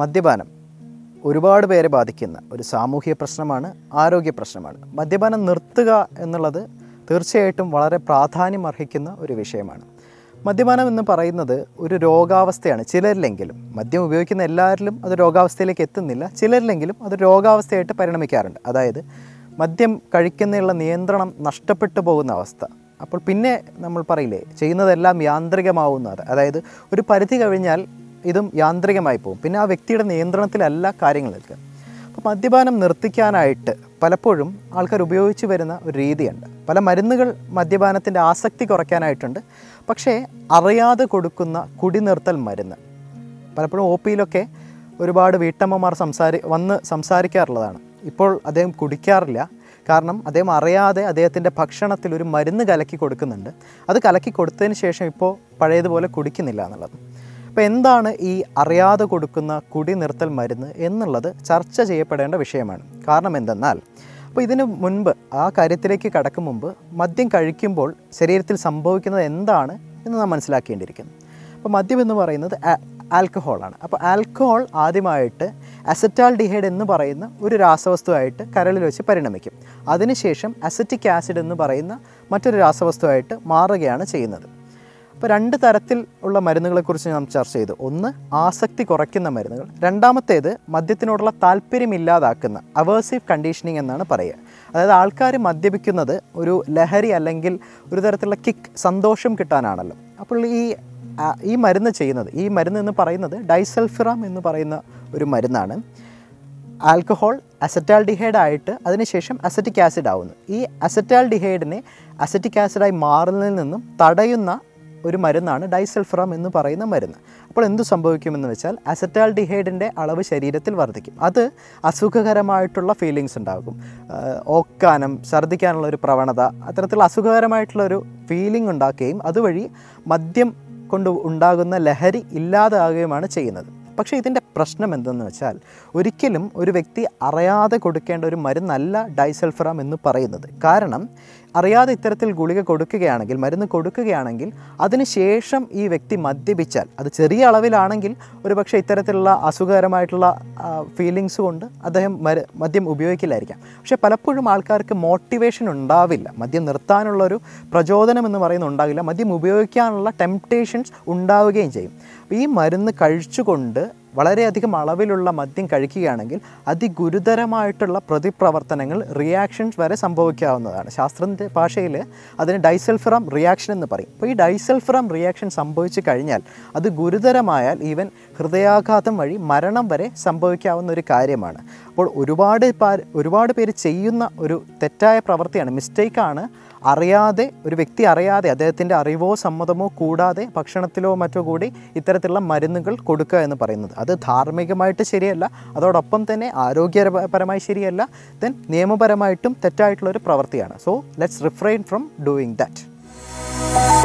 മദ്യപാനം ഒരുപാട് പേരെ ബാധിക്കുന്ന ഒരു സാമൂഹിക പ്രശ്നമാണ്, ആരോഗ്യ പ്രശ്നമാണ്. മദ്യപാനം നിർത്തുക എന്നുള്ളത് തീർച്ചയായിട്ടും വളരെ പ്രാധാന്യം അർഹിക്കുന്ന ഒരു വിഷയമാണ്. മദ്യപാനം എന്ന് പറയുന്നത് ഒരു രോഗാവസ്ഥയാണ്. ചിലരിലെങ്കിലും മദ്യം ഉപയോഗിക്കുന്ന എല്ലാവരിലും അത് രോഗാവസ്ഥയിലേക്ക് എത്തുന്നില്ല, ചിലരിലെങ്കിലും അത് രോഗാവസ്ഥയായിട്ട് പരിണമിക്കാറുണ്ട്. അതായത് മദ്യം കഴിക്കുന്നതിനുള്ള നിയന്ത്രണം നഷ്ടപ്പെട്ടു പോകുന്ന അവസ്ഥ. അപ്പോൾ പിന്നെ നമ്മൾ പറയില്ലേ, ചെയ്യുന്നതെല്ലാം യാന്ത്രികമാവുന്നത്, അതായത് ഒരു പരിധി കഴിഞ്ഞാൽ ഇതും യാന്ത്രികമായി പോകും. പിന്നെ ആ വ്യക്തിയുടെ നിയന്ത്രണത്തിലല്ല കാര്യങ്ങൾ നിൽക്കുക. അപ്പോൾ മദ്യപാനം നിർത്തിക്കാനായിട്ട് പലപ്പോഴും ആൾക്കാർ ഉപയോഗിച്ച് വരുന്ന ഒരു രീതിയുണ്ട്. പല മരുന്നുകൾ മദ്യപാനത്തിൻ്റെ ആസക്തി കുറയ്ക്കാനായിട്ടുണ്ട്. പക്ഷേ അറിയാതെ കൊടുക്കുന്ന കുടിനിർത്തൽ മരുന്ന് പലപ്പോഴും ഒ പിയിലൊക്കെ ഒരുപാട് വീട്ടമ്മമാർ സംസാരിക്കാറുള്ളതാണ്. ഇപ്പോൾ അദ്ദേഹം കുടിക്കാറില്ല, കാരണം അദ്ദേഹം അറിയാതെ അദ്ദേഹത്തിൻ്റെ ഭക്ഷണത്തിൽ ഒരു മരുന്ന് കലക്കി കൊടുക്കുന്നുണ്ട്. അത് കലക്കി കൊടുത്തതിന് ശേഷം ഇപ്പോൾ പഴയതുപോലെ കുടിക്കുന്നില്ല എന്നുള്ളത്. അപ്പോൾ എന്താണ് ഈ അറിയാതെ കൊടുക്കുന്ന കുടി നിർത്തൽ മരുന്ന് എന്നുള്ളത് ചർച്ച ചെയ്യപ്പെടേണ്ട വിഷയമാണ്. കാരണം എന്തെന്നാൽ, അപ്പോൾ ഇതിന് മുൻപ്, ആ കാര്യത്തിലേക്ക് കടക്കും മുമ്പ്, മദ്യം കഴിക്കുമ്പോൾ ശരീരത്തിൽ സംഭവിക്കുന്നത് എന്താണ് എന്ന് നാം മനസ്സിലാക്കേണ്ടിയിരിക്കുന്നു. അപ്പോൾ മദ്യം എന്ന് പറയുന്നത് ആൽക്കഹോളാണ്. അപ്പോൾ ആൽക്കഹോൾ ആദ്യമായിട്ട് അസറ്റാൽഡിഹൈഡ് എന്ന് പറയുന്ന ഒരു രാസവസ്തുവായിട്ട് കരളിൽ വെച്ച് പരിണമിക്കും. അതിനുശേഷം അസറ്റിക് ആസിഡ് എന്ന് പറയുന്ന മറ്റൊരു രാസവസ്തുവായിട്ട് മാറുകയാണ് ചെയ്യുന്നത്. അപ്പോൾ രണ്ട് തരത്തിൽ ഉള്ള മരുന്നുകളെക്കുറിച്ച് നാം ചർച്ച ചെയ്തു. ഒന്ന്, ആസക്തി കുറയ്ക്കുന്ന മരുന്നുകൾ. രണ്ടാമത്തേത് മദ്യത്തിനോടുള്ള താല്പര്യം ഇല്ലാതാക്കുന്ന, അവേഴ്സീവ് കണ്ടീഷനിങ് എന്നാണ് പറയുക. അതായത് ആൾക്കാർ മദ്യപിക്കുന്നത് ഒരു ലഹരി അല്ലെങ്കിൽ ഒരു തരത്തിലുള്ള കിക്ക്, സന്തോഷം കിട്ടാനാണല്ലോ. അപ്പോൾ ഈ മരുന്ന് ചെയ്യുന്നത്, ഈ മരുന്ന് എന്ന് പറയുന്നത് ഡൈസൾഫിറാം എന്ന് പറയുന്ന ഒരു മരുന്നാണ്. ആൽക്കഹോൾ അസറ്റാൽഡിഹൈഡ് ആയിട്ട് അതിനുശേഷം അസറ്റിക് ആസിഡ് ആവുന്നു. ഈ അസറ്റാൽഡിഹൈഡിനെ അസറ്റിക് ആസിഡായി മാറുന്നതിൽ നിന്നും തടയുന്ന ഒരു മരുന്നാണ് ഡൈസൾഫിറാം എന്ന് പറയുന്ന മരുന്ന്. അപ്പോൾ എന്തു സംഭവിക്കുമെന്ന് വെച്ചാൽ, അസറ്റാൽഡിഹൈഡിൻ്റെ അളവ് ശരീരത്തിൽ വർദ്ധിക്കും. അത് അസുഖകരമായിട്ടുള്ള ഫീലിങ്സ് ഉണ്ടാകും. ഓക്കാനം, ഛർദ്ദിക്കാനുള്ള ഒരു പ്രവണത, അത്തരത്തിലുള്ള അസുഖകരമായിട്ടുള്ളൊരു ഫീലിംഗ് ഉണ്ടാക്കുകയും അതുവഴി മദ്യം കൊണ്ട് ഉണ്ടാകുന്ന ലഹരി ഇല്ലാതാകുകയുമാണ് ചെയ്യുന്നത്. പക്ഷേ ഇതിൻ്റെ പ്രശ്നം എന്തെന്ന് വെച്ചാൽ, ഒരിക്കലും ഒരു വ്യക്തി അറിയാതെ കൊടുക്കേണ്ട ഒരു മരുന്നല്ല ഡൈസൾഫിറാം എന്ന് പറയുന്നത്. കാരണം അറിയാതെ ഇത്തരത്തിൽ ഗുളിക കൊടുക്കുകയാണെങ്കിൽ, മരുന്ന് കൊടുക്കുകയാണെങ്കിൽ, അതിനുശേഷം ഈ വ്യക്തി മദ്യപിച്ചാൽ, അത് ചെറിയ അളവിലാണെങ്കിൽ ഒരു പക്ഷേ ഇത്തരത്തിലുള്ള അസുഖകരമായിട്ടുള്ള ഫീലിങ്സ് കൊണ്ട് അദ്ദേഹം മദ്യം ഉപയോഗിക്കില്ലായിരിക്കാം. പക്ഷേ പലപ്പോഴും ആൾക്കാർക്ക് മോട്ടിവേഷൻ ഉണ്ടാവില്ല, മദ്യം നിർത്താനുള്ളൊരു പ്രചോദനം എന്ന് പറയുന്നത് ഉണ്ടാവില്ല, മദ്യം ഉപയോഗിക്കാനുള്ള ടെംപ്റ്റേഷൻസ് ഉണ്ടാവുകയും ചെയ്യും. ഈ മരുന്ന് കഴിച്ചുകൊണ്ട് വളരെയധികം അളവിലുള്ള മദ്യം കഴിക്കുകയാണെങ്കിൽ അതിഗുരുതരമായിട്ടുള്ള പ്രതിപ്രവർത്തനങ്ങൾ, റിയാക്ഷൻസ് വരെ സംഭവിക്കാവുന്നതാണ്. ശാസ്ത്രത്തിൻ്റെ ഭാഷയിൽ അതിന് ഡൈസൾഫിറാം റിയാക്ഷൻ എന്ന് പറയും. അപ്പോൾ ഈ ഡൈസൾഫിറാം റിയാക്ഷൻ സംഭവിച്ചു കഴിഞ്ഞാൽ അത് ഗുരുതരമായാൽ ഈവൻ ഹൃദയാഘാതം വഴി മരണം വരെ സംഭവിക്കാവുന്ന ഒരു കാര്യമാണ്. അപ്പോൾ ഒരുപാട് പേര് ചെയ്യുന്ന ഒരു തെറ്റായ പ്രവൃത്തിയാണ്, മിസ്റ്റേക്കാണ്, അറിയാതെ, ഒരു വ്യക്തി അറിയാതെ, അദ്ദേഹത്തിൻ്റെ അറിവോ സമ്മതമോ കൂടാതെ ഭക്ഷണത്തിലോ മറ്റോ കൂടി ഇത്തരത്തിലുള്ള മരുന്നുകൾ കൊടുക്കുക എന്ന് പറയുന്നത്. അത് ധാർമ്മികമായിട്ട് ശരിയല്ല, അതോടൊപ്പം തന്നെ ആരോഗ്യപരമായി ശരിയല്ല, ദെൻ നിയമപരമായിട്ടും തെറ്റായിട്ടുള്ളൊരു പ്രവൃത്തിയാണ്. So let's refrain from doing that.